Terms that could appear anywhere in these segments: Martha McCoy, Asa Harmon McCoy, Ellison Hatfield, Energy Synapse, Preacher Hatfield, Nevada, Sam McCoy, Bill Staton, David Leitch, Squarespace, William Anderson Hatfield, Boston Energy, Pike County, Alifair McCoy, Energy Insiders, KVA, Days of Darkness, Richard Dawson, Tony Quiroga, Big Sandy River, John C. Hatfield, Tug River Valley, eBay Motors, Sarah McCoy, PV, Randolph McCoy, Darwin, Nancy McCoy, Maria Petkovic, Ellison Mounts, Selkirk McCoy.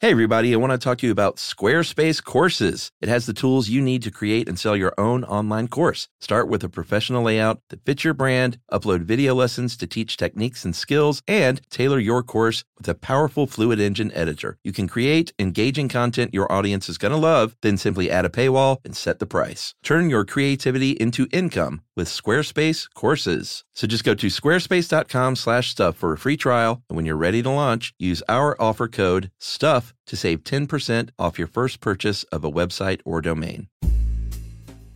Hey everybody, I want to talk to you about Squarespace Courses. It has the tools you need to create and sell your own online course. Start with a professional layout that fits your brand, upload video lessons to teach techniques and skills, and tailor your course with a powerful Fluid Engine editor. You can create engaging content your audience is going to love, then simply add a paywall and set the price. Turn your creativity into income with Squarespace Courses. So just go to squarespace.com/stuff for a free trial, and when you're ready to launch, use our offer code STUFF to save 10% off your first purchase of a website or domain.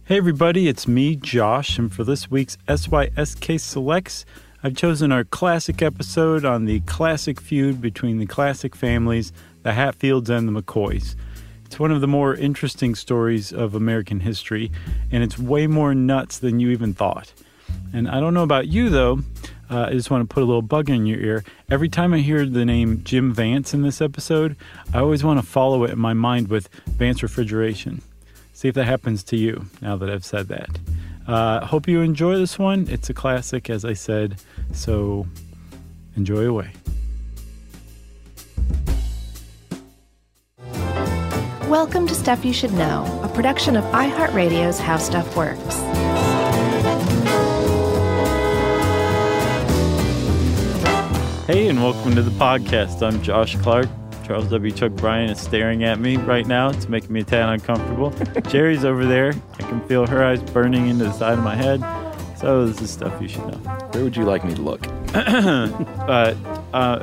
Hey everybody, it's me, Josh, and for this week's SYSK Selects, I've chosen our classic episode on the classic feud between the classic families, the Hatfields and the McCoys. It's one of the more interesting stories of American history, and it's way more nuts than you even thought. And I don't know about you, though, I just want to put a little bug in your ear. Every time I hear the name Jim Vance in this episode, I always want to follow it in my mind with Vance Refrigeration. See if that happens to you now that I've said that. Hope you enjoy this one. It's a classic, as I said, so enjoy away. Welcome to Stuff You Should Know, a production of iHeartRadio's How Stuff Works. Hey, and welcome to the podcast. I'm Josh Clark. Charles W. Chuck Bryan is staring at me right now. It's making me a tad uncomfortable. Jerry's over there. I can feel her eyes burning into the side of my head. So this is Stuff You Should Know. Where would you like me to look?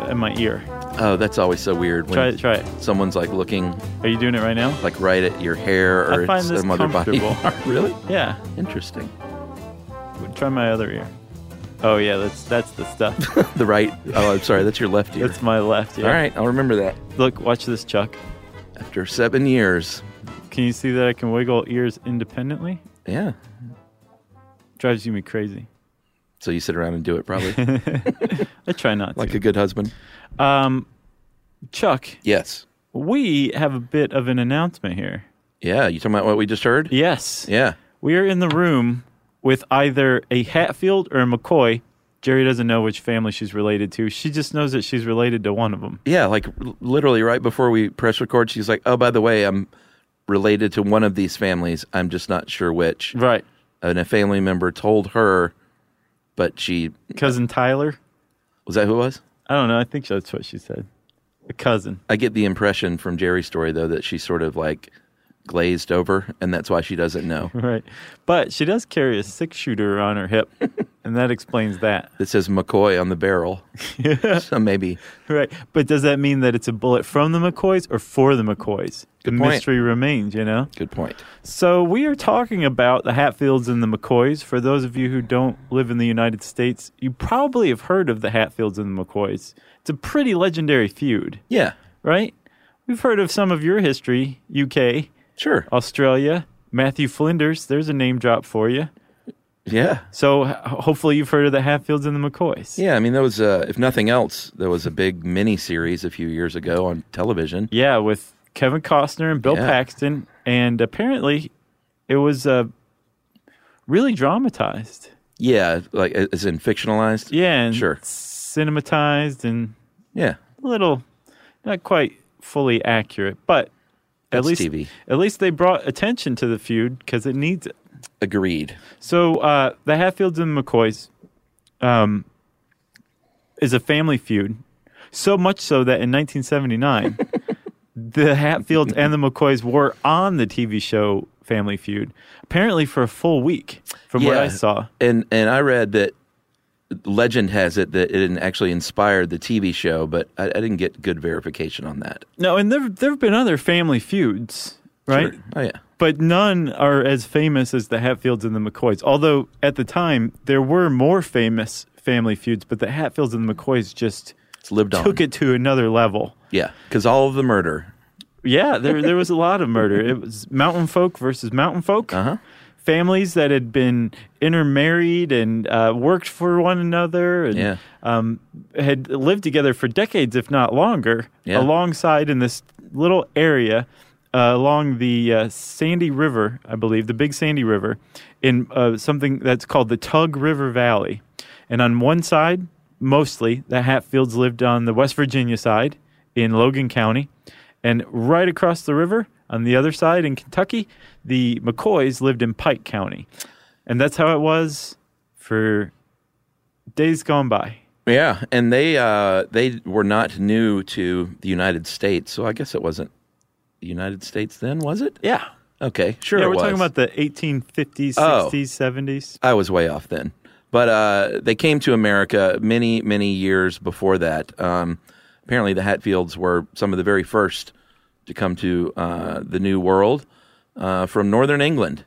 In my ear. Oh, that's always so weird. When try it. Someone's like looking. Are you doing it right now? Like right at your hair or some other body part. Really? Yeah. Interesting. Try my other ear. Oh, yeah, that's the stuff. The right. Oh, I'm sorry. That's your left ear. That's my left ear. Yeah. All right, I'll remember that. Look, watch this, Chuck. After 7 years. Can you see that I can wiggle ears independently? Yeah. Drives you crazy. So you sit around and do it, probably. I try not to. Like a good husband. Chuck. Yes. We have a bit of an announcement here. Yeah, you talking about what we just heard? Yes. Yeah. We are in the room with either a Hatfield or a McCoy. Jerry doesn't know which family she's related to. She just knows that she's related to one of them. Yeah, like literally right before we press record, she's like, oh, by the way, I'm related to one of these families. I'm just not sure which. Right. And a family member told her, but she... Cousin Tyler? Was that who it was? I don't know. I think that's what she said. A cousin. I get the impression from Jerry's story, though, that she's sort of like... glazed over, and that's why she doesn't know. Right. But she does carry a 6-shooter on her hip, and that explains that. It says McCoy on the barrel. Yeah. So maybe. Right. But does that mean that it's a bullet from the McCoys or for the McCoys? Good point. Mystery remains, you know? Good point. So we are talking about the Hatfields and the McCoys. For those of you who don't live in the United States, you probably have heard of the Hatfields and the McCoys. It's a pretty legendary feud. Yeah. Right? We've heard of some of your history, UK. Sure. Australia, Matthew Flinders, there's a name drop for you. Yeah. So hopefully you've heard of the Hatfields and the McCoys. Yeah, I mean, that was, if nothing else, there was a big mini-series a few years ago on television. Yeah, with Kevin Costner and Bill Paxton, and apparently it was really dramatized. Yeah, like as in fictionalized? Yeah, and cinematized and a little, not quite fully accurate, but... At least they brought attention to the feud because it needs it. Agreed. So the Hatfields and McCoys is a family feud, so much so that in 1979, the Hatfields and the McCoys were on the TV show Family Feud, apparently for a full week, from what I saw. And I read that legend has it that it actually inspired the TV show, but I didn't get good verification on that. No, and there have been other family feuds, right? Sure. Oh, yeah. But none are as famous as the Hatfields and the McCoys, although at the time there were more famous family feuds, but the Hatfields and the McCoys just took it to another level. Yeah, because all of the murder. Yeah, there was a lot of murder. It was mountain folk versus mountain folk. Uh-huh. families that had been intermarried and worked for one another and had lived together for decades, if not longer, alongside in this little area along the Sandy River, I believe, the Big Sandy River, in something that's called the Tug River Valley. And on one side, mostly, the Hatfields lived on the West Virginia side in Logan County. And right across the river, on the other side in Kentucky, the McCoys lived in Pike County. And that's how it was for days gone by. Yeah, and they were not new to the United States, so I guess it wasn't the United States then, was it? Yeah. Okay, sure it was. Yeah, we're talking about the 1850s, 60s, 70s. I was way off then. But they came to America many, many years before that. Apparently the Hatfields were some of the very first to come to the New World from northern England.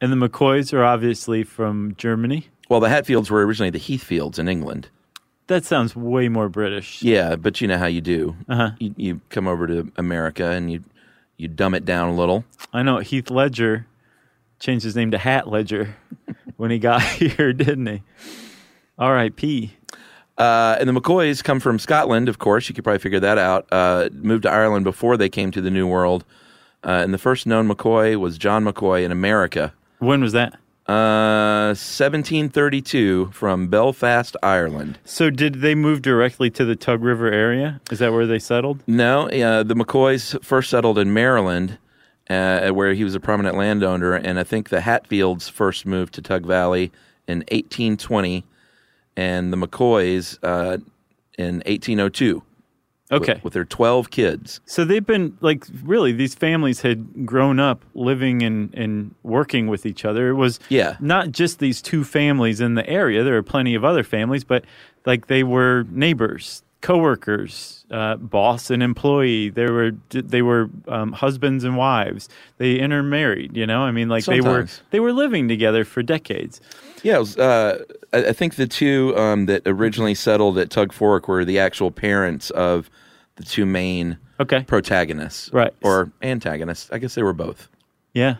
And the McCoys are obviously from Germany. Well, the Hatfields were originally the Heathfields in England. That sounds way more British. Yeah, but you know how you do. Uh-huh. You come over to America and you dumb it down a little. I know. Heath Ledger changed his name to Hat Ledger when he got here, didn't he? R.I.P. And the McCoys come from Scotland, of course. You could probably figure that out. Moved to Ireland before they came to the New World. And the first known McCoy was John McCoy in America. When was that? 1732 from Belfast, Ireland. So did they move directly to the Tug River area? Is that where they settled? No. The McCoys first settled in Maryland, where he was a prominent landowner. And I think the Hatfields first moved to Tug Valley in 1820. And the McCoys in 1802. Okay. With their 12 kids. So they've been, like, really, these families had grown up living and working with each other. It was not just these two families in the area. There are plenty of other families, but, like, they were neighbors, coworkers, boss and employee. They were husbands and wives. They intermarried, you know? I mean, like, they were living together for decades. Yeah, it was, I think the two that originally settled at Tug Fork were the actual parents of the two main protagonists. Right. Or antagonists. I guess they were both. Yeah.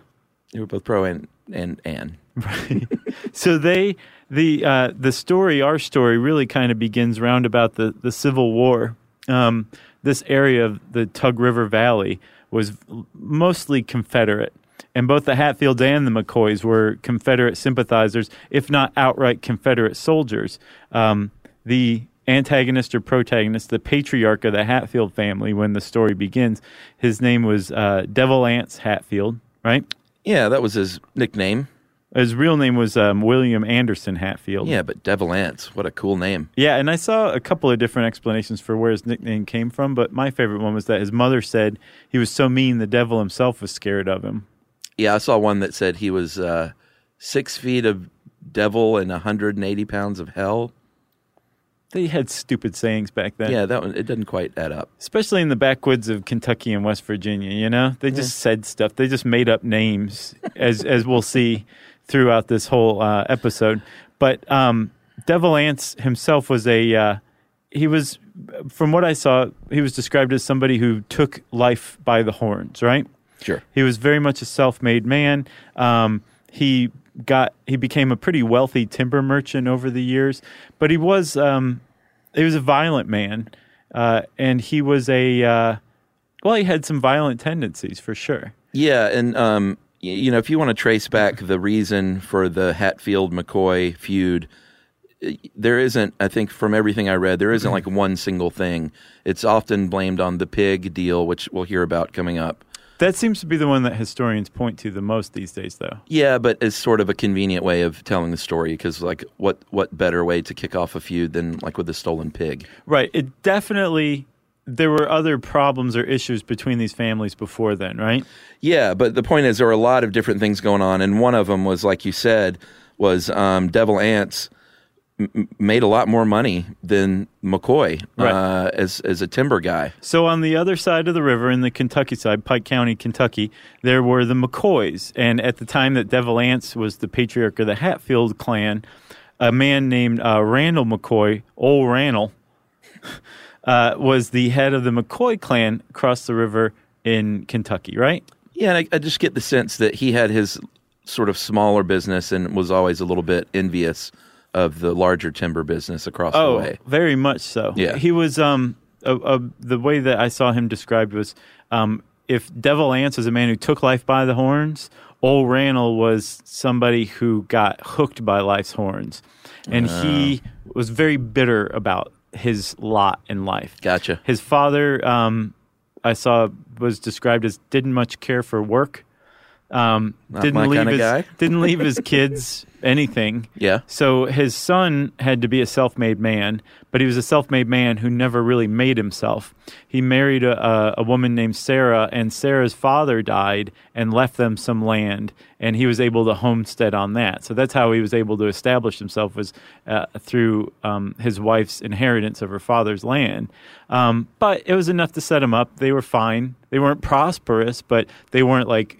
They were both pro and Anne. Right. So our story really kind of begins round about the Civil War. This area of the Tug River Valley was mostly Confederate. And both the Hatfields and the McCoys were Confederate sympathizers, if not outright Confederate soldiers. The antagonist or protagonist, the patriarch of the Hatfield family, when the story begins, his name was Devil Anse Hatfield, right? Yeah, that was his nickname. His real name was William Anderson Hatfield. Yeah, but Devil Anse, what a cool name. Yeah, and I saw a couple of different explanations for where his nickname came from, but my favorite one was that his mother said he was so mean the devil himself was scared of him. Yeah, I saw one that said he was 6 feet of devil and 180 pounds of hell. They had stupid sayings back then. Yeah, that one, it doesn't quite add up. Especially in the backwoods of Kentucky and West Virginia, you know? They just said stuff. They just made up names, as we'll see throughout this whole episode. But Devil Anse himself was he was, from what I saw, he was described as somebody who took life by the horns, right? Sure. He was very much a self-made man. He became a pretty wealthy timber merchant over the years, but he was a violent man, and he was he had some violent tendencies for sure. Yeah, and you know, if you want to trace back the reason for the Hatfield-McCoy feud, there isn't, I think, from everything I read, there isn't like one single thing. It's often blamed on the pig deal, which we'll hear about coming up. That seems to be the one that historians point to the most these days, though. Yeah, but it's sort of a convenient way of telling the story because, like, what better way to kick off a feud than, like, with a stolen pig? Right. It definitely – there were other problems or issues between these families before then, right? Yeah, but the point is there were a lot of different things going on, and one of them was, like you said, was Devil Anse made a lot more money than McCoy as a timber guy. So on the other side of the river, in the Kentucky side, Pike County, Kentucky, there were the McCoys. And at the time that Devil Anse was the patriarch of the Hatfield clan, a man named Randall McCoy, old Randall, was the head of the McCoy clan across the river in Kentucky, right? Yeah, and I just get the sense that he had his sort of smaller business and was always a little bit envious of the larger timber business across the way. Oh, very much so. Yeah. He was, the way that I saw him described was, if Devil Anse was a man who took life by the horns, old Randall was somebody who got hooked by life's horns. And he was very bitter about his lot in life. Gotcha. His father, I saw, was described as didn't much care for work. Didn't leave his kids anything. Yeah. So his son had to be a self-made man, but he was a self-made man who never really made himself. He married a woman named Sarah, and Sarah's father died and left them some land, and he was able to homestead on that. So that's how he was able to establish himself, was through his wife's inheritance of her father's land. But it was enough to set him up. They were fine. They weren't prosperous, but they weren't like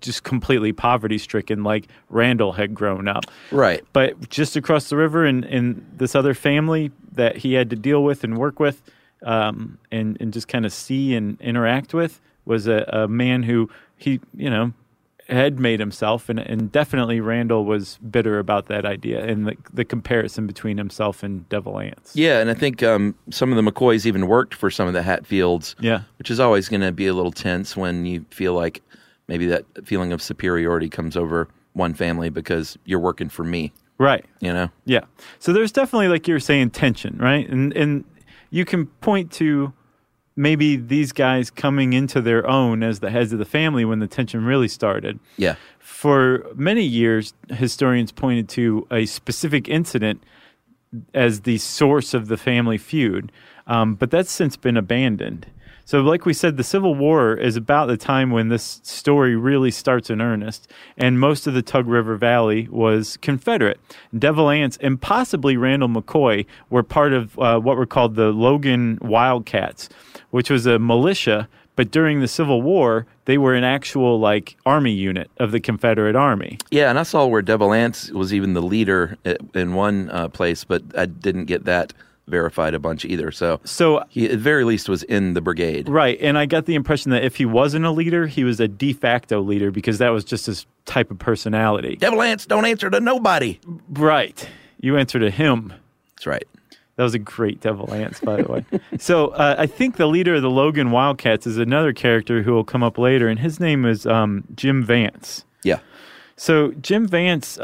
just completely poverty-stricken like Randall had grown up. Right. But just across the river in this other family that he had to deal with and work with and just kind of see and interact with was a man who he, you know, had made himself. And definitely Randall was bitter about that idea and the comparison between himself and Devil Anse. Yeah, and I think some of the McCoys even worked for some of the Hatfields, which is always going to be a little tense when you feel like maybe that feeling of superiority comes over one family because you're working for me. Right. You know? Yeah. So there's definitely, like you were saying, tension, right? And you can point to maybe these guys coming into their own as the heads of the family when the tension really started. Yeah. For many years, historians pointed to a specific incident as the source of the family feud, but that's since been abandoned. So like we said, the Civil War is about the time when this story really starts in earnest, and most of the Tug River Valley was Confederate. Devil Anse and possibly Randall McCoy were part of what were called the Logan Wildcats, which was a militia, but during the Civil War, they were an actual like army unit of the Confederate Army. Yeah, and I saw where Devil Anse was even the leader in one place, but I didn't get that verified a bunch either. So he at very least was in the brigade. Right. And I got the impression that if he wasn't a leader, he was a de facto leader because that was just his type of personality. Devil Anse, don't answer to nobody. Right. You answer to him. That's right. That was a great Devil Anse, by the way. So I think the leader of the Logan Wildcats is another character who will come up later, and his name is Jim Vance. Yeah. So Jim Vance,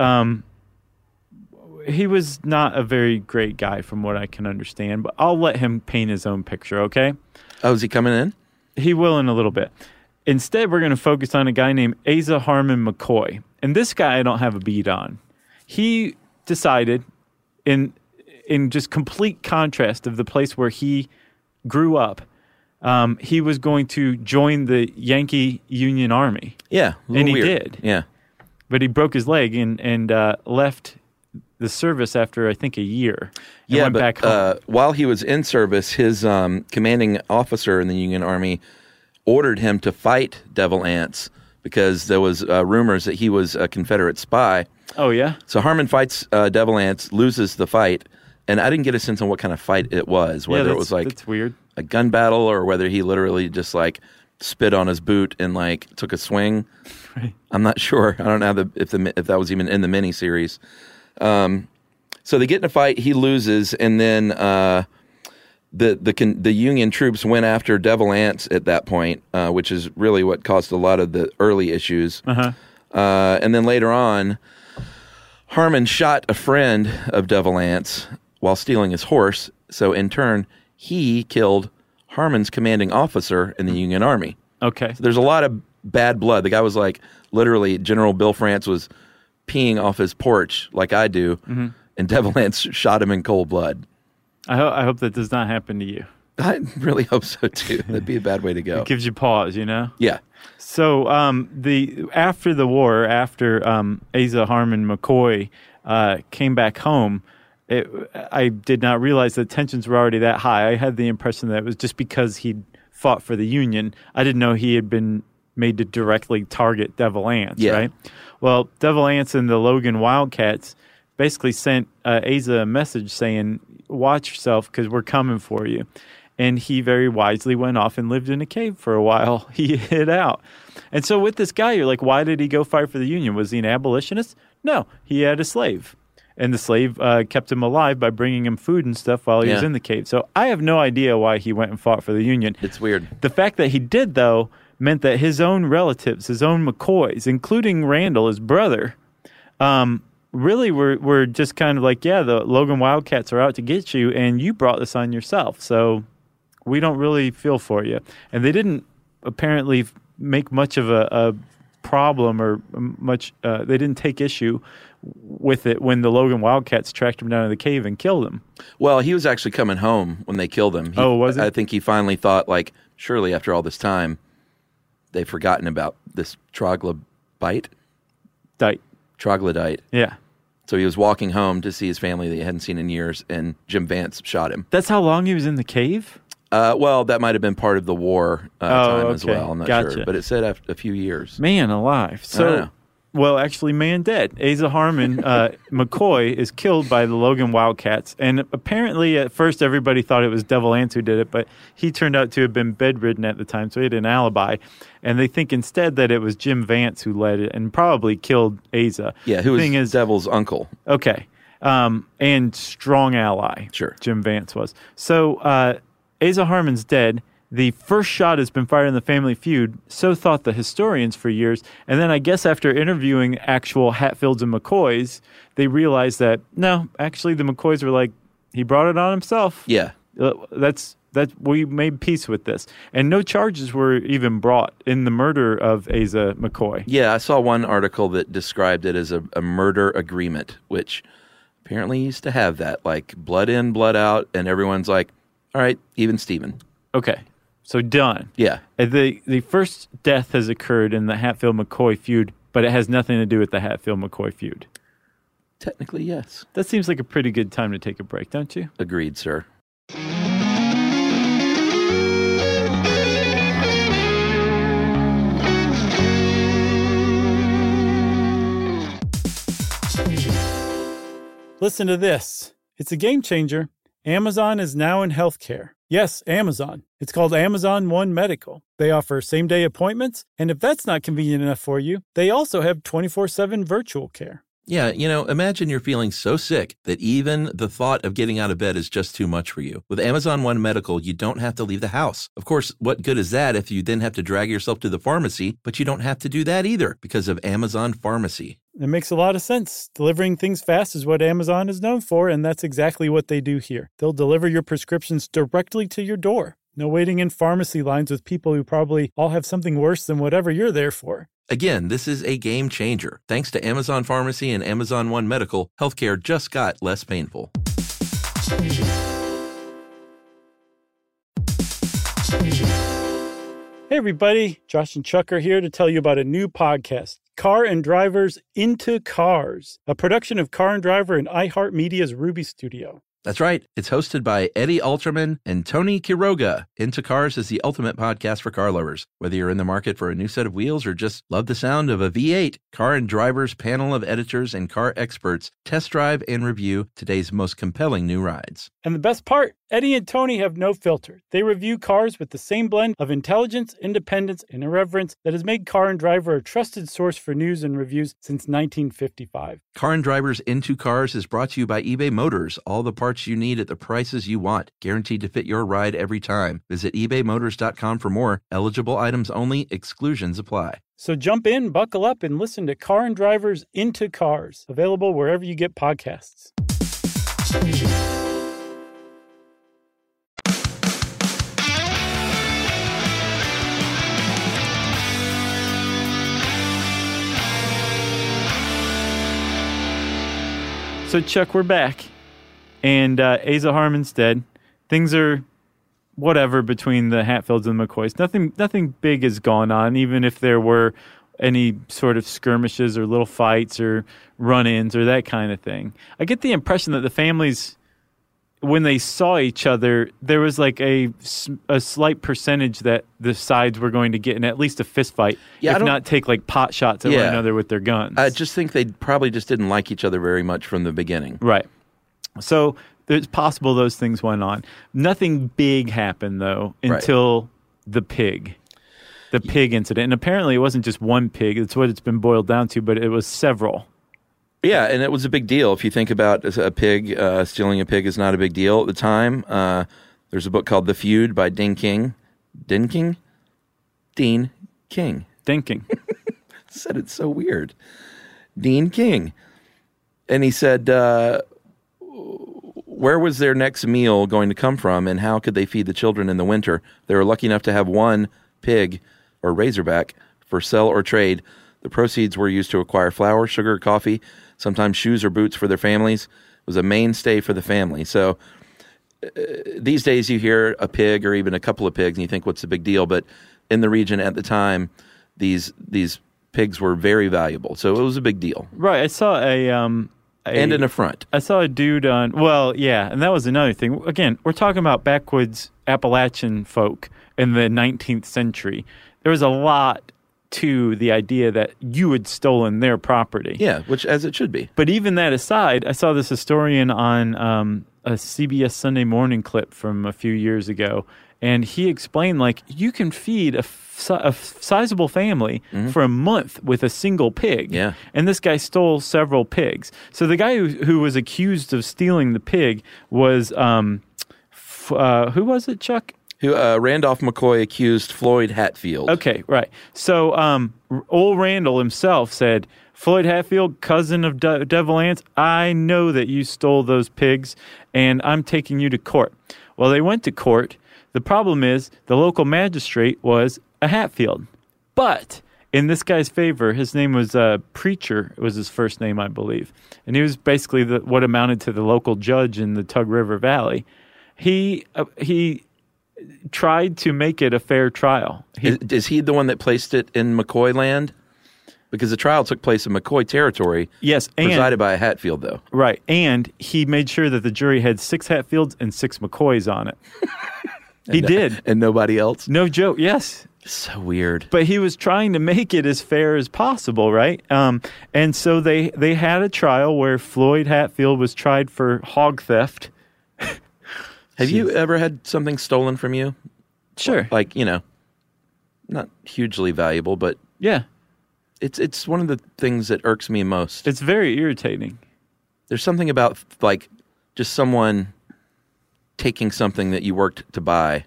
he was not a very great guy from what I can understand, but I'll let him paint his own picture, okay? Oh, is he coming in? He will in a little bit. Instead, we're going to focus on a guy named Asa Harmon McCoy. And this guy I don't have a bead on. He decided, in just complete contrast of the place where he grew up, he was going to join the Yankee Union Army. Yeah, a little weird. And he did. Yeah. But he broke his leg and left the service after, I think, a year. Yeah, went back home. While he was in service, his commanding officer in the Union Army ordered him to fight Devil Anse because there was rumors that he was a Confederate spy. Oh, yeah? So Harmon fights Devil Anse, loses the fight, and I didn't get a sense on what kind of fight it was, whether it was like that's weird. A gun battle or whether he literally just like spit on his boot and like took a swing. Right. I'm not sure. I don't know if that was even in the miniseries. So they get in a fight, he loses, and then the Union troops went after Devil Anse at that point, which is really what caused a lot of the early issues. Uh-huh. And then later on, Harmon shot a friend of Devil Anse while stealing his horse, so in turn, he killed Harmon's commanding officer in the Union Army. Okay. So there's a lot of bad blood. The guy was like, literally, General Bill France was peeing off his porch like I do, mm-hmm. and Devil Anse shot him in cold blood. I hope that does not happen to you. I really hope so, too. That'd be a bad way to go. It gives you pause, you know? Yeah. So after the war, after Asa Harmon McCoy came back home, I did not realize the tensions were already that high. I had the impression that it was just because he'd fought for the Union. I didn't know he had been made to directly target Devil Anse, right? Well, Devil Anse and the Logan Wildcats basically sent Asa a message saying, watch yourself because we're coming for you. and he very wisely went off and lived in a cave for a while. He hid out. And so with this guy, you're like, why did he go fight for the Union? Was he an abolitionist? No, he had a slave. And the slave kept him alive by bringing him food and stuff while he was in the cave. So I have no idea why he went and fought for the Union. It's weird. The fact that he did, though, meant that his own relatives, his own McCoys, including Randall, his brother, really were just kind of like, yeah, the Logan Wildcats are out to get you, and you brought this on yourself. So we don't really feel for you. And they didn't apparently make much of a problem or much they didn't take issue with it when the Logan Wildcats tracked him down to the cave and killed him. Well, he was actually coming home when they killed him. Oh, was it? I think he finally thought, like, surely after all this time, they've forgotten about this troglobite? Troglodyte. Yeah. So he was walking home to see his family that he hadn't seen in years, and Jim Vance shot him. That's how long he was in the cave? Well, that might have been part of the war time as well. I'm not sure. But it said after a few years. Man alive. So, well, actually, man dead. Asa Harmon McCoy is killed by the Logan Wildcats. And apparently, at first, everybody thought it was Devil Anse who did it, but he turned out to have been bedridden at the time, so he had an alibi. And they think instead that it was Jim Vance who led it and probably killed Asa. Yeah, who was Devil's uncle. Okay. And strong ally. Sure. Jim Vance was. So, Asa Harmon's dead. The first shot has been fired in the family feud, so thought the historians for years. And then I guess after interviewing actual Hatfields and McCoys, they realized that, no, actually the McCoys were like, he brought it on himself. Yeah. We made peace with this. And no charges were even brought in the murder of Asa McCoy. Yeah, I saw one article that described it as a murder agreement, which apparently used to have that, like blood in, blood out, and everyone's like, all right, even Steven. Okay, so done. Yeah. The first death has occurred in the Hatfield-McCoy feud, but it has nothing to do with the Hatfield-McCoy feud. Technically, yes. That seems like a pretty good time to take a break, don't you? Agreed, sir. Listen to this. It's a game changer. Amazon is now in healthcare. Yes, Amazon. It's called Amazon One Medical. They offer same-day appointments, and if that's not convenient enough for you, they also have 24/7 virtual care. Yeah, you know, imagine you're feeling so sick that even the thought of getting out of bed is just too much for you. With Amazon One Medical, you don't have to leave the house. Of course, what good is that if you then have to drag yourself to the pharmacy, but you don't have to do that either because of Amazon Pharmacy. It makes a lot of sense. Delivering things fast is what Amazon is known for, and that's exactly what they do here. They'll deliver your prescriptions directly to your door. No waiting in pharmacy lines with people who probably all have something worse than whatever you're there for. Again, this is a game changer. Thanks to Amazon Pharmacy and Amazon One Medical, healthcare just got less painful. Hey everybody, Josh and Chuck are here to tell you about a new podcast, Car and Driver's Into Cars, a production of Car and Driver and iHeartMedia's Ruby Studio. That's right. It's hosted by Eddie Alterman and Tony Quiroga. Into Cars is the ultimate podcast for car lovers. Whether you're in the market for a new set of wheels or just love the sound of a V8, Car and Driver's panel of editors and car experts test drive and review today's most compelling new rides. And the best part, Eddie and Tony have no filter. They review cars with the same blend of intelligence, independence, and irreverence that has made Car and Driver a trusted source for news and reviews since 1955. Car and Driver's Into Cars is brought to you by eBay Motors. All the parts you need at the prices you want, guaranteed to fit your ride every time. Visit ebaymotors.com for more. Eligible items only. Exclusions apply. So jump in, buckle up, and listen to Car and Drivers Into Cars, available wherever you get podcasts. So, Chuck, we're back. And Asa Harmon's dead. Things are whatever between the Hatfields and the McCoys. Nothing big has gone on, even if there were any sort of skirmishes or little fights or run-ins or that kind of thing. I get the impression that the families, when they saw each other, there was like a slight percentage that the sides were going to get in at least a fist fight, if not take like pot shots at one another with their guns. I just think they probably just didn't like each other very much from the beginning. Right. So it's possible those things went on. Nothing big happened, though, until the pig incident. And apparently it wasn't just one pig. That's what it's been boiled down to, but it was several. Yeah, and it was a big deal. If you think about a pig, stealing a pig is not a big deal at the time. There's a book called The Feud by Dean King. Dean King? Dean King. Dean King. Said it so weird. Dean King. And he said, where was their next meal going to come from, and how could they feed the children in the winter? They were lucky enough to have one pig or razorback for sell or trade. The proceeds were used to acquire flour, sugar, coffee, sometimes shoes or boots for their families. It was a mainstay for the family. So these days you hear a pig or even a couple of pigs and you think, what's the big deal? But in the region at the time, these pigs were very valuable. So it was a big deal. Right. I saw and an affront. I saw a dude on, well, yeah, and that was another thing. Again, we're talking about backwoods Appalachian folk in the 19th century. There was a lot to the idea that you had stolen their property. Yeah, which as it should be. But even that aside, I saw this historian on a CBS Sunday Morning clip from a few years ago, and he explained, like, you can feed a sizable family for a month with a single pig. Yeah. And this guy stole several pigs. So the guy who was accused of stealing the pig was, who was it, Chuck? Randolph McCoy accused Floyd Hatfield. Okay, right. So old Randall himself said, Floyd Hatfield, cousin of Devil Anse, I know that you stole those pigs, and I'm taking you to court. Well, they went to court. The problem is the local magistrate was a Hatfield. But in this guy's favor, his name was Preacher, was his first name, I believe. And he was basically what amounted to the local judge in the Tug River Valley. He tried to make it a fair trial. Is he the one that placed it in McCoy land? Because the trial took place in McCoy territory. Yes, and presided by a Hatfield, though. Right, and he made sure that the jury had 6 Hatfields and 6 McCoys on it. He did. And nobody else? No joke, yes. So weird. But he was trying to make it as fair as possible, right? And so they had a trial where Floyd Hatfield was tried for hog theft. Have you ever had something stolen from you? Sure. Like, you know, not hugely valuable, but yeah, it's one of the things that irks me most. It's very irritating. There's something about, like, just someone taking something that you worked to buy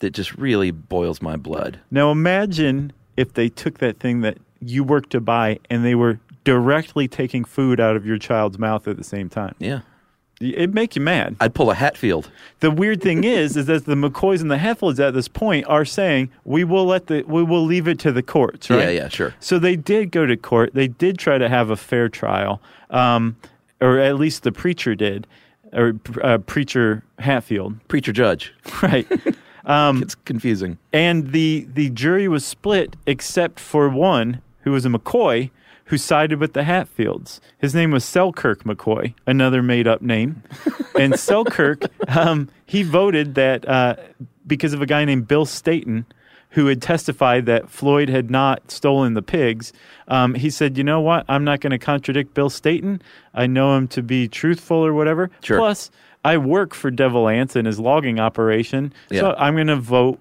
that just really boils my blood. Now imagine if they took that thing that you worked to buy and they were directly taking food out of your child's mouth at the same time. Yeah. It'd make you mad. I'd pull a Hatfield. The weird thing is that the McCoys and the Hatfields at this point are saying, we will leave it to the courts, right? Yeah, sure. So they did go to court. They did try to have a fair trial, or at least the Preacher did, or Preacher Hatfield. Preacher judge. Right. It's confusing. And the jury was split except for one who was a McCoy, who sided with the Hatfields. His name was Selkirk McCoy, another made-up name. And Selkirk, he voted that because of a guy named Bill Staton, who had testified that Floyd had not stolen the pigs, he said, you know what, I'm not going to contradict Bill Staton. I know him to be truthful or whatever. Sure. Plus, I work for Devil Anse and his logging operation, so I'm going to vote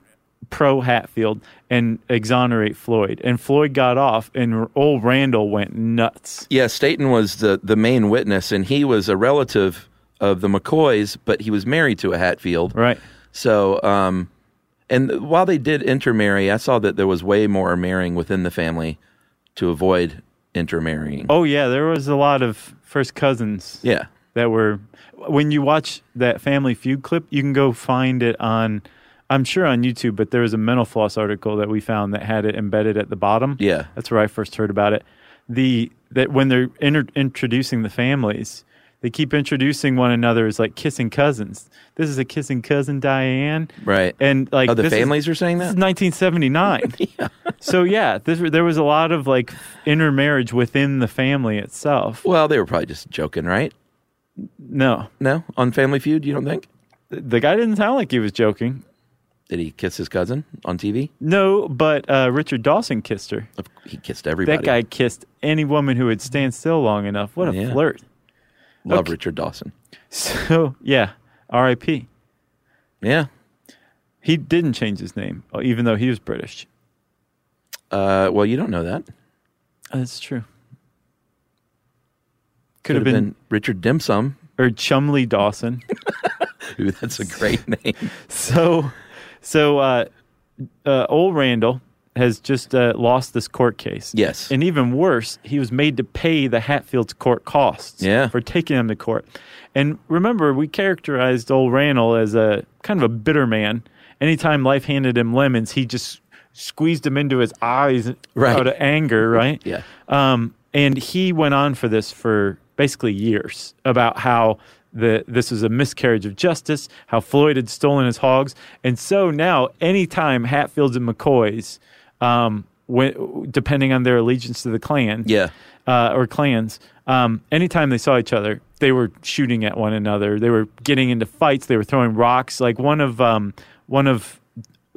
pro Hatfield and exonerate Floyd. And Floyd got off, and old Randall went nuts. Yeah, Staton was the main witness, and he was a relative of the McCoys, but he was married to a Hatfield. Right. So, and while they did intermarry, I saw that there was way more marrying within the family to avoid intermarrying. Oh, yeah, there was a lot of first cousins. Yeah. That were, when you watch that Family Feud clip, you can go find it on, I'm sure, on YouTube, but there was a Mental Floss article that we found that had it embedded at the bottom. Yeah. That's where I first heard about it. That when they're introducing the families, they keep introducing one another as, like, kissing cousins. This is a kissing cousin, Diane. Right. And, like, the families are saying that? This is 1979. Yeah. So, yeah, there was a lot of, like, intermarriage within the family itself. Well, they were probably just joking, right? No. No? On Family Feud, you don't think? The guy didn't sound like he was joking. Did he kiss his cousin on TV? No, but Richard Dawson kissed her. He kissed everybody. That guy kissed any woman who would stand still long enough. What a flirt. Love Richard Dawson. So, yeah, R.I.P. Yeah. He didn't change his name, even though he was British. Well, you don't know that. That's true. Could have been Richard Dimsum. Or Chumley Dawson. Ooh, that's a great name. So old Randall has just lost this court case. Yes. And even worse, he was made to pay the Hatfields' court costs for taking him to court. And remember, we characterized old Randall as a kind of a bitter man. Anytime life handed him lemons, he just squeezed them into his eyes out of anger, right? Yeah. And he went on for this for basically years about how this was a miscarriage of justice, how Floyd had stolen his hogs. And so now anytime Hatfields and McCoys, depending on their allegiance to the clan or clans, anytime they saw each other, they were shooting at one another. They were getting into fights. They were throwing rocks. Like one of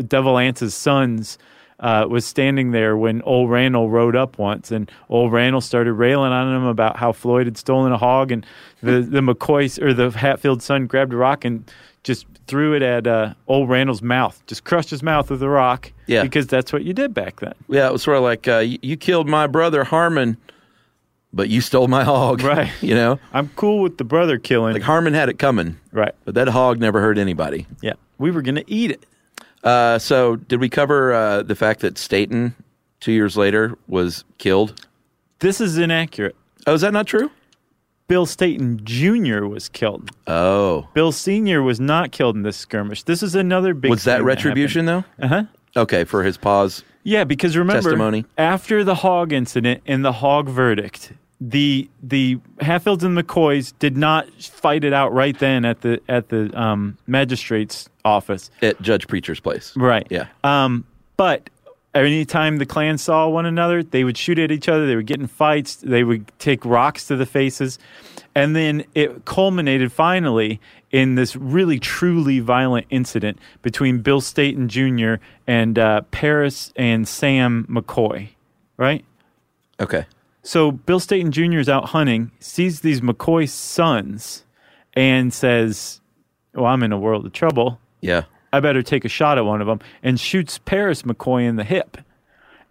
Devil Anse's sons was standing there when old Randall rode up once, and old Randall started railing on him about how Floyd had stolen a hog, and the McCoy or the Hatfield son grabbed a rock and just threw it at old Randall's mouth, just crushed his mouth with a rock, because that's what you did back then. Yeah, it was sort of like, you killed my brother Harmon, but you stole my hog. Right. You know? I'm cool with the brother killing. Like Harmon had it coming. Right. But that hog never hurt anybody. Yeah. We were going to eat it. So did we cover the fact that Staton 2 years later was killed? This is inaccurate. Oh, is that not true? Bill Staton Jr. was killed. Oh. Bill Sr. was not killed in this skirmish. This is another big Was that retribution, though? Uh-huh. Okay, for his paw's testimony? Yeah, because remember, after the hog incident and the hog verdict, the Hatfields and McCoys did not fight it out right then at the magistrate's office. At Judge Preacher's place. Right. Yeah. But any time the clan saw one another, they would shoot at each other. They would get in fights. They would take rocks to the faces. And then it culminated finally in this really truly violent incident between Bill Staton Jr. and Paris and Sam McCoy. Right? Okay. So Bill Staton Jr. is out hunting, sees these McCoy sons, and says, well, I'm in a world of trouble. Yeah. I better take a shot at one of them, and shoots Paris McCoy in the hip.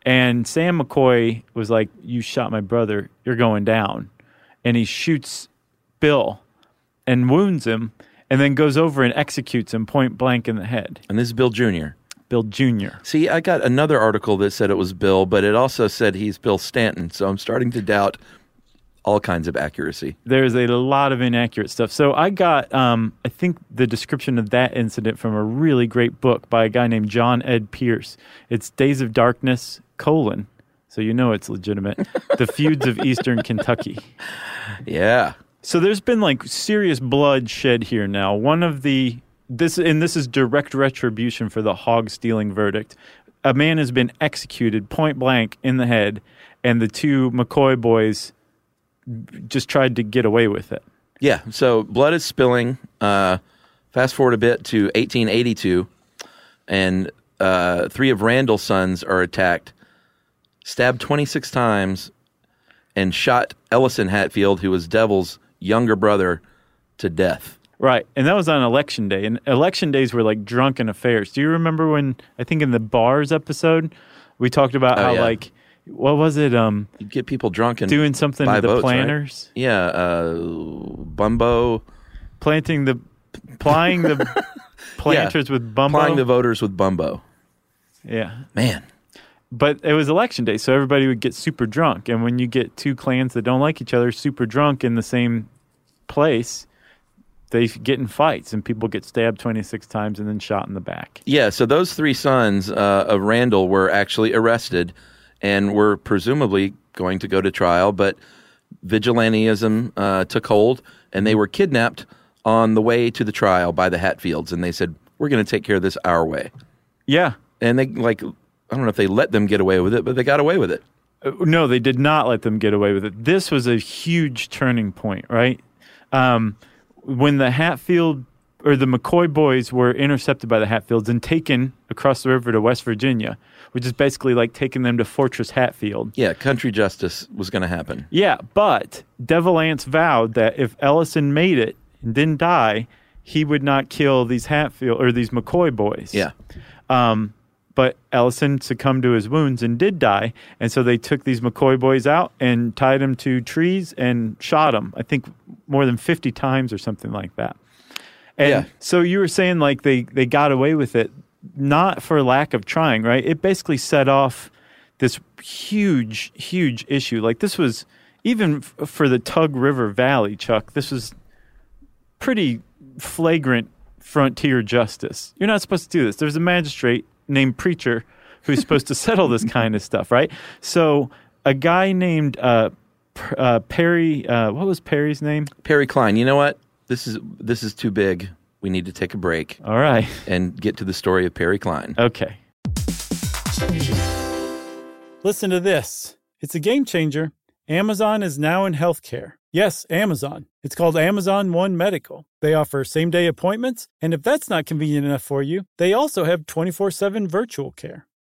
And Sam McCoy was like, you shot my brother. You're going down. And he shoots Bill and wounds him and then goes over and executes him point blank in the head. And this is Bill Jr.? Bill Jr. See, I got another article that said it was Bill, but it also said he's Bill Staton, so I'm starting to doubt all kinds of accuracy. There's a lot of inaccurate stuff. So I got, I think, the description of that incident from a really great book by a guy named John Ed Pierce. It's Days of Darkness, so you know it's legitimate, The Feuds of Eastern Kentucky. Yeah. So there's been, serious blood shed here now. One of the... This is direct retribution for the hog stealing verdict. A man has been executed point blank in the head, and the two McCoy boys just tried to get away with it. Yeah, so blood is spilling. Fast forward a bit to 1882, and three of Randall's sons are attacked, stabbed 26 times, and shot Ellison Hatfield, who was Devil's younger brother, to death. Right, and that was on Election Day, and Election Days were drunken affairs. Do you remember when, I think in the bars episode, we talked about how, what was it? You'd get people drunk and doing something to the votes, planters. Right? Yeah, Bumbo. Plying the planters with Bumbo. Plying the voters with Bumbo. Yeah. Man. But it was Election Day, so everybody would get super drunk, and when you get two clans that don't like each other super drunk in the same place... They get in fights, and people get stabbed 26 times and then shot in the back. Yeah, so those three sons of Randall were actually arrested and were presumably going to go to trial, but vigilantism took hold, and they were kidnapped on the way to the trial by the Hatfields, and they said, we're going to take care of this our way. Yeah. And they, I don't know if they let them get away with it, but they got away with it. No, they did not let them get away with it. This was a huge turning point, right? When the Hatfield or the McCoy boys were intercepted by the Hatfields and taken across the river to West Virginia, which is basically like taking them to Fortress Hatfield. Yeah, country justice was going to happen. Yeah, but Devil Anse vowed that if Ellison made it and didn't die, he would not kill these Hatfield or these McCoy boys. Yeah. But Ellison succumbed to his wounds and did die, and so they took these McCoy boys out and tied them to trees and shot them, I think more than 50 times or something like that. And so you were saying like they got away with it, not for lack of trying, right? It basically set off this huge, huge issue. Like this was, even for the Tug River Valley, Chuck, this was pretty flagrant frontier justice. You're not supposed to do this. There's a magistrate named Preacher who's supposed to settle this kind of stuff, right? So a guy named Perry, what was Perry's name? Perry Cline. You know what? This is too big. We need to take a break. All right. And get to the story of Perry Cline. Okay. Listen to this. It's a game changer. Amazon is now in healthcare. Yes, Amazon. It's called Amazon One Medical. They offer same-day appointments, and if that's not convenient enough for you, they also have 24/7 virtual care.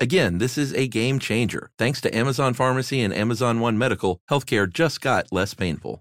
Again, this is a game changer. Thanks to Amazon Pharmacy and Amazon One Medical, healthcare just got less painful.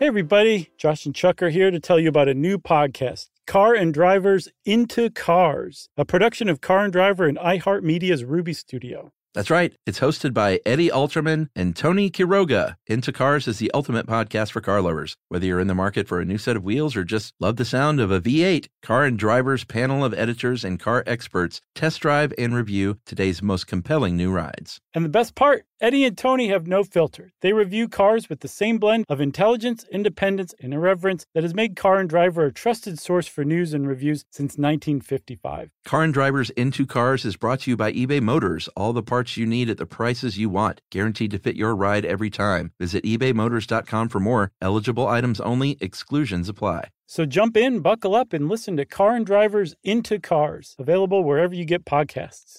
Hey everybody, Josh and Chuck are here to tell you about a new podcast, Car and Driver's Into Cars, a production of Car and Driver and iHeartMedia's Ruby Studio. That's right. It's hosted by Eddie Alterman and Tony Quiroga. Into Cars is the ultimate podcast for car lovers. Whether you're in the market for a new set of wheels or just love the sound of a V8, Car and Driver's panel of editors and car experts test drive and review today's most compelling new rides. And the best part, Eddie and Tony have no filter. They review cars with the same blend of intelligence, independence, and irreverence that has made Car and Driver a trusted source for news and reviews since 1955. Car and Driver's Into Cars is brought to you by eBay Motors. All the parts you need at the prices you want, guaranteed to fit your ride every time. Visit ebaymotors.com for more. Eligible items only. Exclusions apply. So jump in, buckle up, and listen to Car and Drivers Into Cars, available wherever you get podcasts.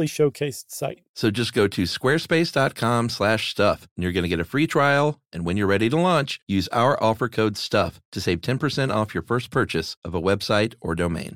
showcased site. So just go to squarespace.com/stuff and you're going to get a free trial. And when you're ready to launch, use our offer code STUFF to save 10% off your first purchase of a website or domain.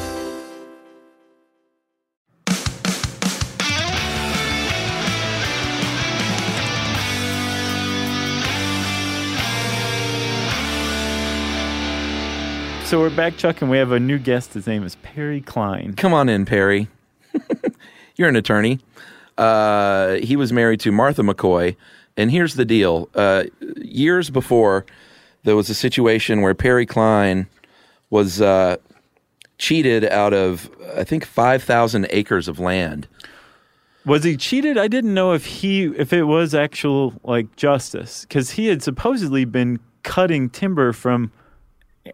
So we're back, Chuck, and we have a new guest. His name is Perry Cline. Come on in, Perry. You're an attorney. He was married to Martha McCoy. And here's the deal. Years before, there was a situation where Perry Cline was cheated out of, I think, 5,000 acres of land. Was he cheated? I didn't know if it was actual, like, justice. Because he had supposedly been cutting timber from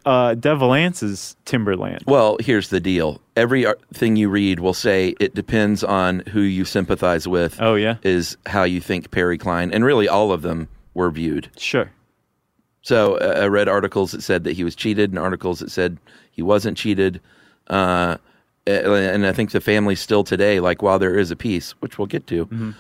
Devil Anse's timberland. Well, here's the deal. Everything you read will say it depends on who you sympathize with. Oh, yeah? Is how you think Perry Cline, and really all of them, were viewed. Sure. So I read articles that said that he was cheated and articles that said he wasn't cheated. And I think the family still today, like, while there is a peace, which we'll get to,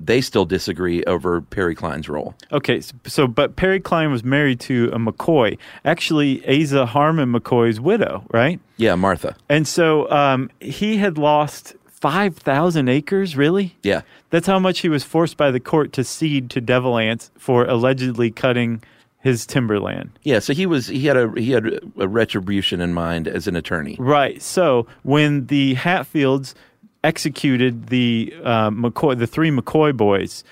they still disagree over Perry Cline's role. Okay, so but Perry Cline was married to a McCoy, actually Asa Harmon McCoy's widow, right? Yeah, Martha. And so he had lost 5,000 acres, really? Yeah. That's how much he was forced by the court to cede to Devil Anse for allegedly cutting his timberland. Yeah, so he had a retribution in mind as an attorney. Right. So when the Hatfields executed the three McCoy boys,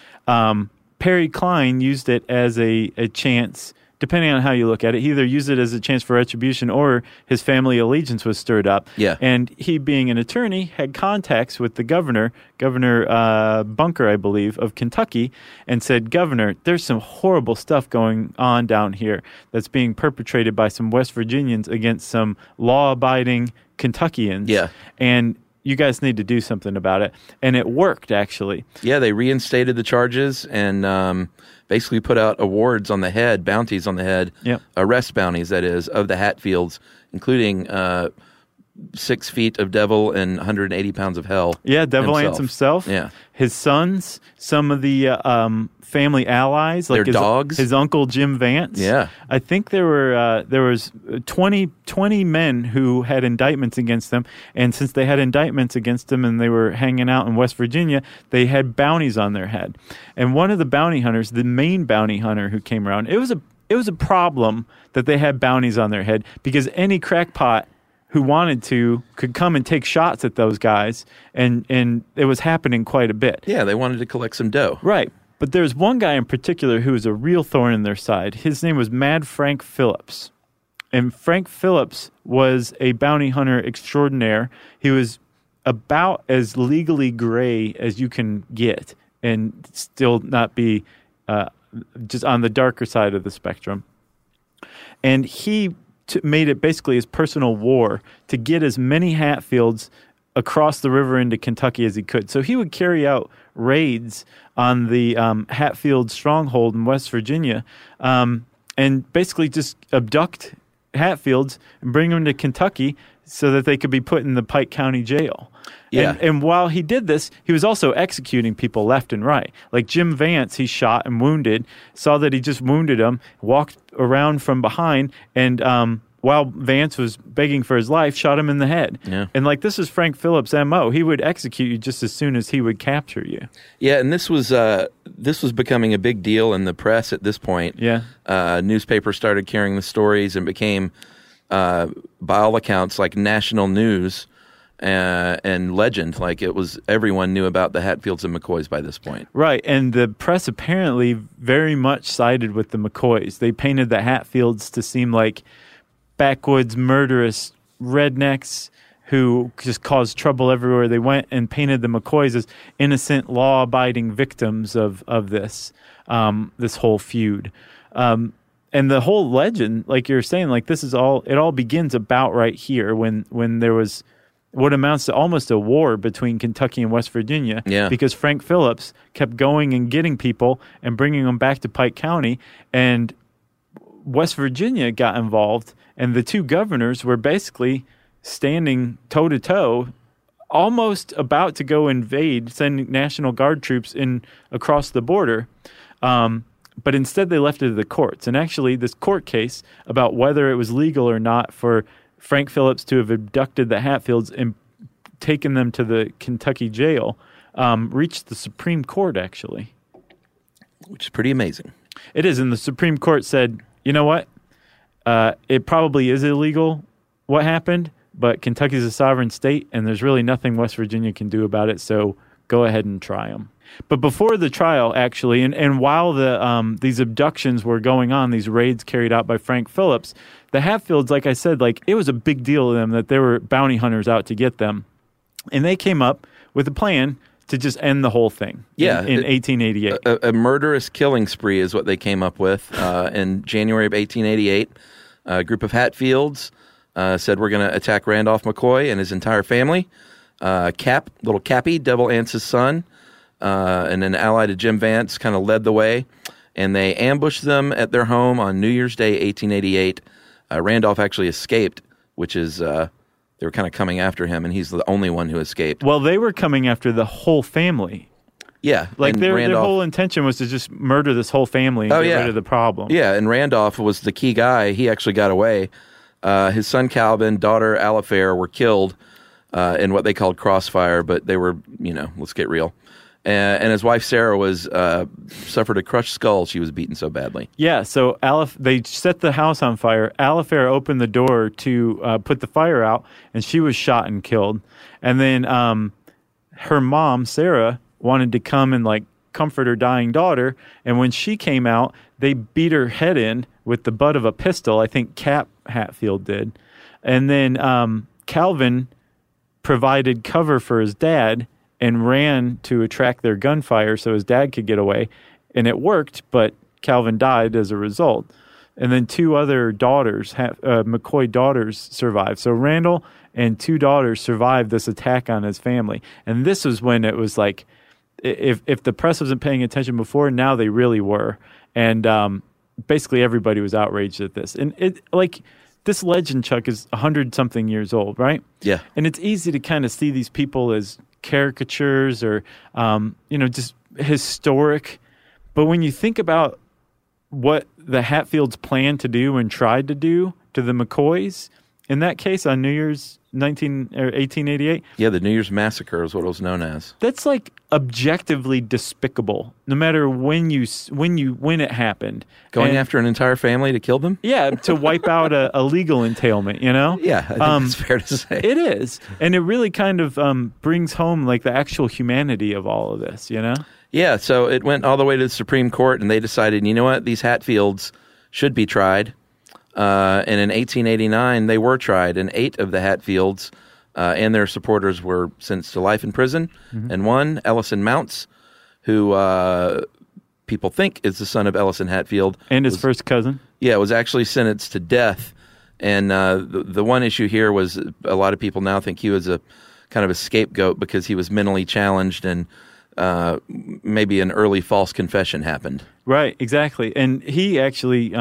Perry Cline used it as a chance, depending on how you look at it. He either used it as a chance for retribution or his family allegiance was stirred up. Yeah. And he, being an attorney, had contacts with the Governor Bunker, I believe, of Kentucky, and said, Governor, there's some horrible stuff going on down here that's being perpetrated by some West Virginians against some law-abiding Kentuckians. Yeah. And you guys need to do something about it. And it worked, actually. Yeah, they reinstated the charges and basically put out awards on the head, bounties on the head, arrest bounties, that is, of the Hatfields, including 6 feet of devil and 180 pounds of hell. Yeah, Devil Anse himself. Yeah. His sons, some of the family allies, like their dogs. His uncle Jim Vance. Yeah. I think there was 20 men who had indictments against them, and since they had indictments against them and they were hanging out in West Virginia, they had bounties on their head. And one of the bounty hunters, the main bounty hunter who came around, it was a problem that they had bounties on their head because any crackpot who wanted to could come and take shots at those guys, and it was happening quite a bit. Yeah, they wanted to collect some dough. Right. But there's one guy in particular who was a real thorn in their side. His name was Mad Frank Phillips. And Frank Phillips was a bounty hunter extraordinaire. He was about as legally gray as you can get and still not be just on the darker side of the spectrum. And he made it basically his personal war to get as many Hatfields across the river into Kentucky as he could. So he would carry out raids on the Hatfield stronghold in West Virginia and basically just abduct Hatfields and bring them to Kentucky so that they could be put in the Pike County jail. Yeah. And while he did this, he was also executing people left and right. Like Jim Vance, he shot and wounded, saw that he just wounded him, walked around from behind, and while Vance was begging for his life, shot him in the head. Yeah. And like this is Frank Phillips' M.O. He would execute you just as soon as he would capture you. Yeah, and this was becoming a big deal in the press at this point. Yeah. Newspapers started carrying the stories and became, by all accounts, like national news and legend. Like it was, everyone knew about the Hatfields and McCoys by this point. Right, and the press apparently very much sided with the McCoys. They painted the Hatfields to seem like backwoods, murderous rednecks who just caused trouble everywhere they went, and painted the McCoys as innocent, law-abiding victims of this whole feud. And the whole legend, like you're saying, like this is all, it all begins about right here when there was what amounts to almost a war between Kentucky and West Virginia. Yeah. Because Frank Phillips kept going and getting people and bringing them back to Pike County, and West Virginia got involved, and the two governors were basically standing toe-to-toe, almost about to go invade, send National Guard troops in across the border. But instead, they left it to the courts. And actually, this court case about whether it was legal or not for Frank Phillips to have abducted the Hatfields and taken them to the Kentucky jail reached the Supreme Court, actually. Which is pretty amazing. It is. And the Supreme Court said, you know what? It probably is illegal what happened, but Kentucky's a sovereign state, and there's really nothing West Virginia can do about it, so go ahead and try them. But before the trial, actually, and while the these abductions were going on, these raids carried out by Frank Phillips, the Hatfields, like I said, like it was a big deal to them that there were bounty hunters out to get them. And they came up with a plan to just end the whole thing in 1888. A murderous killing spree is what they came up with in January of 1888. A group of Hatfields said, we're going to attack Randall McCoy and his entire family. Cap, little Cappy, Devil Anse's son, and an ally to Jim Vance kind of led the way. And they ambushed them at their home on New Year's Day, 1888. Randolph actually escaped, which is, they were kind of coming after him, and he's the only one who escaped. Well, they were coming after the whole family. Yeah. Like their whole intention was to just murder this whole family and get rid of the problem. Yeah, and Randolph was the key guy. He actually got away. His son Calvin, daughter Alifair were killed in what they called crossfire, but they were, you know, let's get real. And his wife Sarah was suffered a crushed skull. She was beaten so badly. Yeah, so they set the house on fire. Alifair opened the door to put the fire out, and she was shot and killed. And then her mom, Sarah, wanted to come and like comfort her dying daughter. And when she came out, they beat her head in with the butt of a pistol. I think Cap Hatfield did. And then Calvin provided cover for his dad and ran to attract their gunfire so his dad could get away. And it worked, but Calvin died as a result. And then two other daughters, McCoy daughters, survived. So Randall and two daughters survived this attack on his family. And this was when it was like, if the press wasn't paying attention before, now they really were. And basically everybody was outraged at this. And it like... This legend, Chuck, is 100-something years old, right? Yeah. And it's easy to kind of see these people as caricatures or, you know, just historic. But when you think about what the Hatfields planned to do and tried to do to the McCoys, in that case on New Year's 1888. Yeah, the New Year's Massacre is what it was known as. That's like objectively despicable, no matter when it happened. Going after an entire family to kill them? Yeah, to wipe out a legal entailment, you know? Yeah, I think that's fair to say. It is. And it really kind of brings home like the actual humanity of all of this, you know? Yeah, so it went all the way to the Supreme Court, and they decided, you know what, these Hatfields should be tried. And in 1889, they were tried, and 8 of the Hatfields and their supporters were sentenced to life in prison. Mm-hmm. And one, Ellison Mounts, who people think is the son of Ellison Hatfield. And his first cousin. Yeah, was actually sentenced to death. And the one issue here was a lot of people now think he was a kind of a scapegoat because he was mentally challenged and maybe an early false confession happened. Right, exactly. And he actually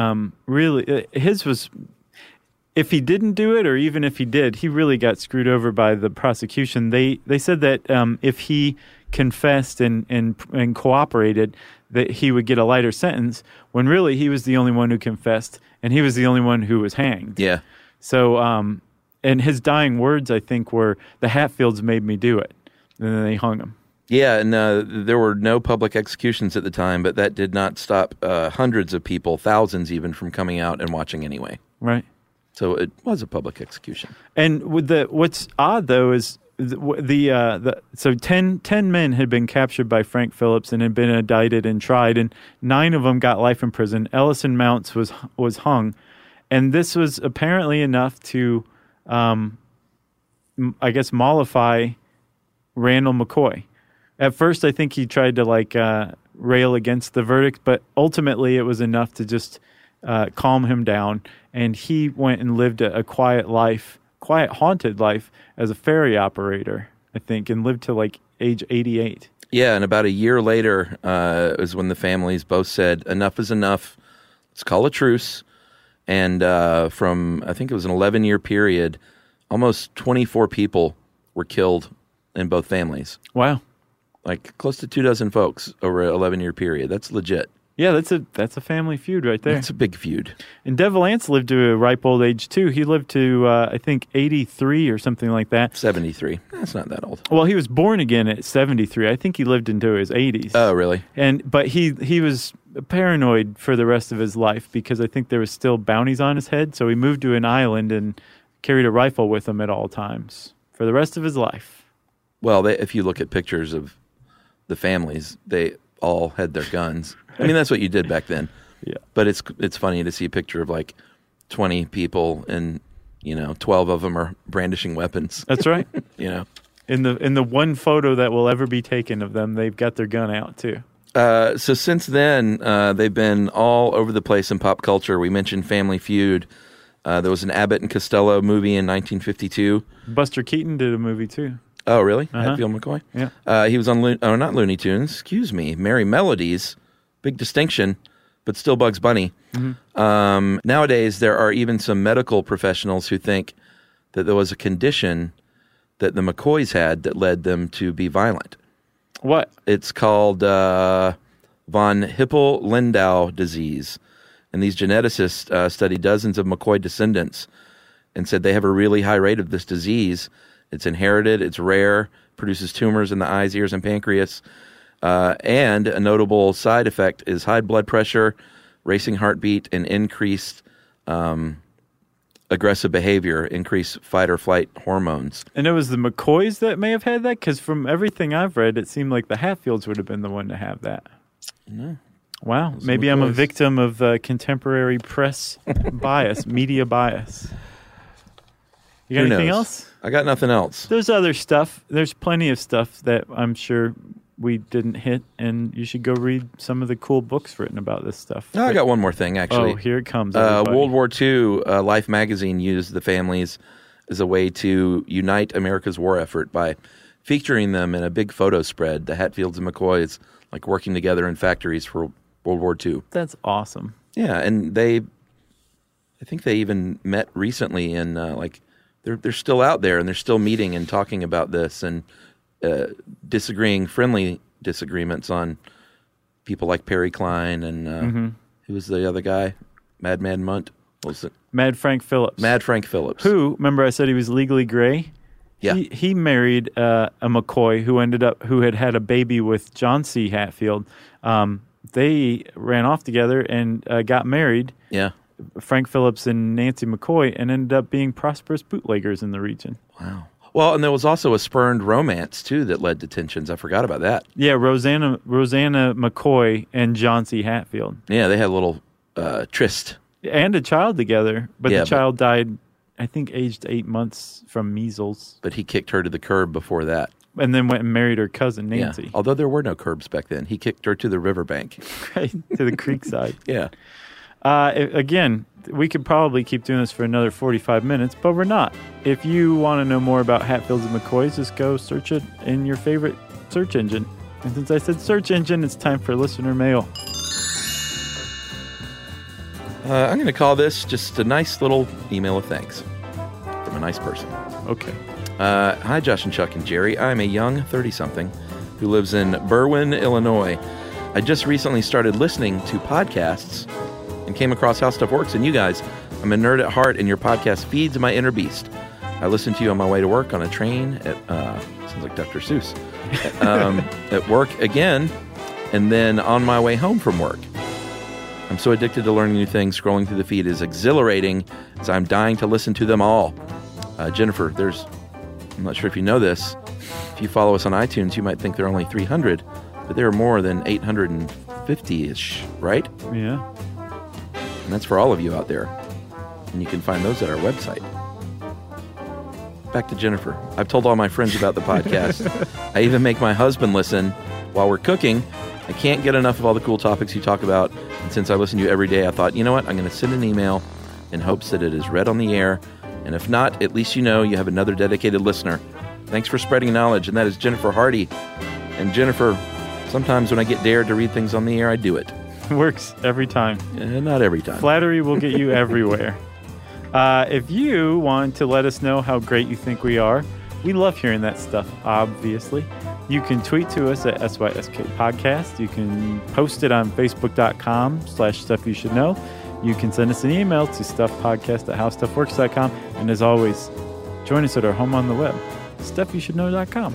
really, his was, if he didn't do it or even if he did, he really got screwed over by the prosecution. They said that if he confessed and cooperated, that he would get a lighter sentence, when really he was the only one who confessed and he was the only one who was hanged. Yeah. So, and his dying words, I think, were, the Hatfields made me do it. And then they hung him. Yeah, and there were no public executions at the time, but that did not stop hundreds of people, thousands even, from coming out and watching anyway. Right. So it was a public execution. And with what's odd, though, is so 10 men had been captured by Frank Phillips and had been indicted and tried, and 9 of them got life in prison. Ellison Mounts was hung, and this was apparently enough to, I guess, mollify Randall McCoy. At first, I think he tried to, like, rail against the verdict, but ultimately it was enough to just calm him down, and he went and lived a quiet life, quiet, haunted life as a ferry operator, I think, and lived to, like, age 88. Yeah, and about a year later is when the families both said, enough is enough, let's call a truce, and from, I think it was an 11-year period, almost 24 people were killed in both families. Wow. Like, close to 24 folks over an 11-year period. That's legit. Yeah, that's a family feud right there. It's a big feud. And Devil Anse lived to a ripe old age, too. He lived to, I think, 83 or something like that. 73. That's not that old. Well, he was born again at 73. I think he lived into his 80s. Oh, really? But he was paranoid for the rest of his life because I think there was still bounties on his head, so he moved to an island and carried a rifle with him at all times for the rest of his life. Well, if you look at pictures of the families, they all had their guns. I mean, that's what you did back then. Yeah. But it's funny to see a picture of like 20 people and, 12 of them are brandishing weapons. That's right. In the one photo that will ever be taken of them, they've got their gun out too. So since then, they've been all over the place in pop culture. We mentioned Family Feud. There was an Abbott and Costello movie in 1952. Buster Keaton did a movie too. Oh, really? Hatfield McCoy? Yeah. He was on not Looney Tunes, excuse me, Merry Melodies. Big distinction, but still Bugs Bunny. Mm-hmm. Nowadays, there are even some medical professionals who think that there was a condition that the McCoys had that led them to be violent. What? It's called Von Hippel-Lindau disease. And these geneticists studied dozens of McCoy descendants and said they have a really high rate of this disease. It's inherited, it's rare, produces tumors in the eyes, ears, and pancreas. And a notable side effect is high blood pressure, racing heartbeat, and increased aggressive behavior, increased fight-or-flight hormones. And it was the McCoys that may have had that? Because from everything I've read, it seemed like the Hatfields would have been the one to have that. Yeah. Wow. Maybe McCoys. I'm a victim of contemporary press bias, media bias. You got anything else? I got nothing else. There's other stuff. There's plenty of stuff that I'm sure we didn't hit, and you should go read some of the cool books written about this stuff. No, I got one more thing, actually. Oh, here it comes. World War II, Life magazine used the families as a way to unite America's war effort by featuring them in a big photo spread, the Hatfields and McCoys, like working together in factories for World War II. That's awesome. Yeah, and I think they even met recently, and they're still out there, and they're still meeting and talking about this, and disagreeing, friendly disagreements on people like Perry Cline and who was the other guy? Madman Munt? What was it? Mad Frank Phillips. Mad Frank Phillips. Who, remember I said he was legally gray? Yeah. He married a McCoy who had had a baby with John C. Hatfield. They ran off together and got married. Yeah. Frank Phillips and Nancy McCoy, and ended up being prosperous bootleggers in the region. Wow. Well, and there was also a spurned romance, too, that led to tensions. I forgot about that. Yeah, Rosanna McCoy and John C. Hatfield. Yeah, they had a little tryst. And a child together, but the child died, I think, aged 8 months from measles. But he kicked her to the curb before that. And then went and married her cousin, Nancy. Yeah. Although there were no curbs back then. He kicked her to the riverbank. Right, to the creek side. Yeah. Again, we could probably keep doing this for another 45 minutes, but we're not. If you want to know more about Hatfields and McCoys, just go search it in your favorite search engine. And since I said search engine, it's time for listener mail. I'm going to call this just a nice little email of thanks from a nice person. Okay. Hi, Josh and Chuck and Jerry. I'm a young 30-something who lives in Berwyn, Illinois. I just recently started listening to podcasts and came across How Stuff Works and you guys. I'm a nerd at heart, and your podcast feeds my inner beast. I listen to you on my way to work, on a train, at sounds like Dr. Seuss, at work again, and then on my way home from work. I'm so addicted to learning new things. Scrolling through the feed is exhilarating, so I'm dying to listen to them all. Jennifer, I'm not sure if you know this, if you follow us on iTunes, you might think there are only 300, but there are more than 850-ish, right? Yeah. And that's for all of you out there. And you can find those at our website. Back to Jennifer. I've told all my friends about the podcast. I even make my husband listen while we're cooking. I can't get enough of all the cool topics you talk about. And since I listen to you every day, I thought, you know what? I'm going to send an email in hopes that it is read on the air. And if not, at least you know you have another dedicated listener. Thanks for spreading knowledge. And that is Jennifer Hardy. And Jennifer, sometimes when I get dared to read things on the air, I do it. Works every time. Not every time. Flattery will get you everywhere. If you want to let us know how great you think we are, we love hearing that stuff, obviously. You can tweet to us at SYSK Podcast. You can post it on Facebook.com/stuffyoushouldknow. You can send us an email to stuffpodcast@howstuffworks.com. And as always, join us at our home on the web, stuffyoushouldknow.com.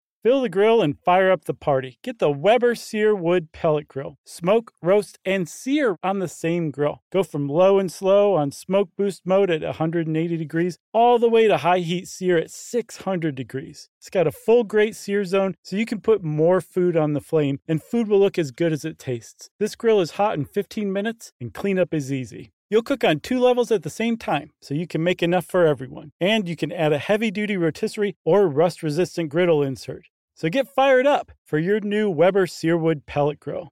Fill the grill and fire up the party. Get the Weber Sear Wood Pellet Grill. Smoke, roast, and sear on the same grill. Go from low and slow on smoke boost mode at 180 degrees all the way to high heat sear at 600 degrees. It's got a full grate sear zone so you can put more food on the flame and food will look as good as it tastes. This grill is hot in 15 minutes and cleanup is easy. You'll cook on two levels at the same time, so you can make enough for everyone. And you can add a heavy-duty rotisserie or rust-resistant griddle insert. So get fired up for your new Weber Searwood Pellet Grill.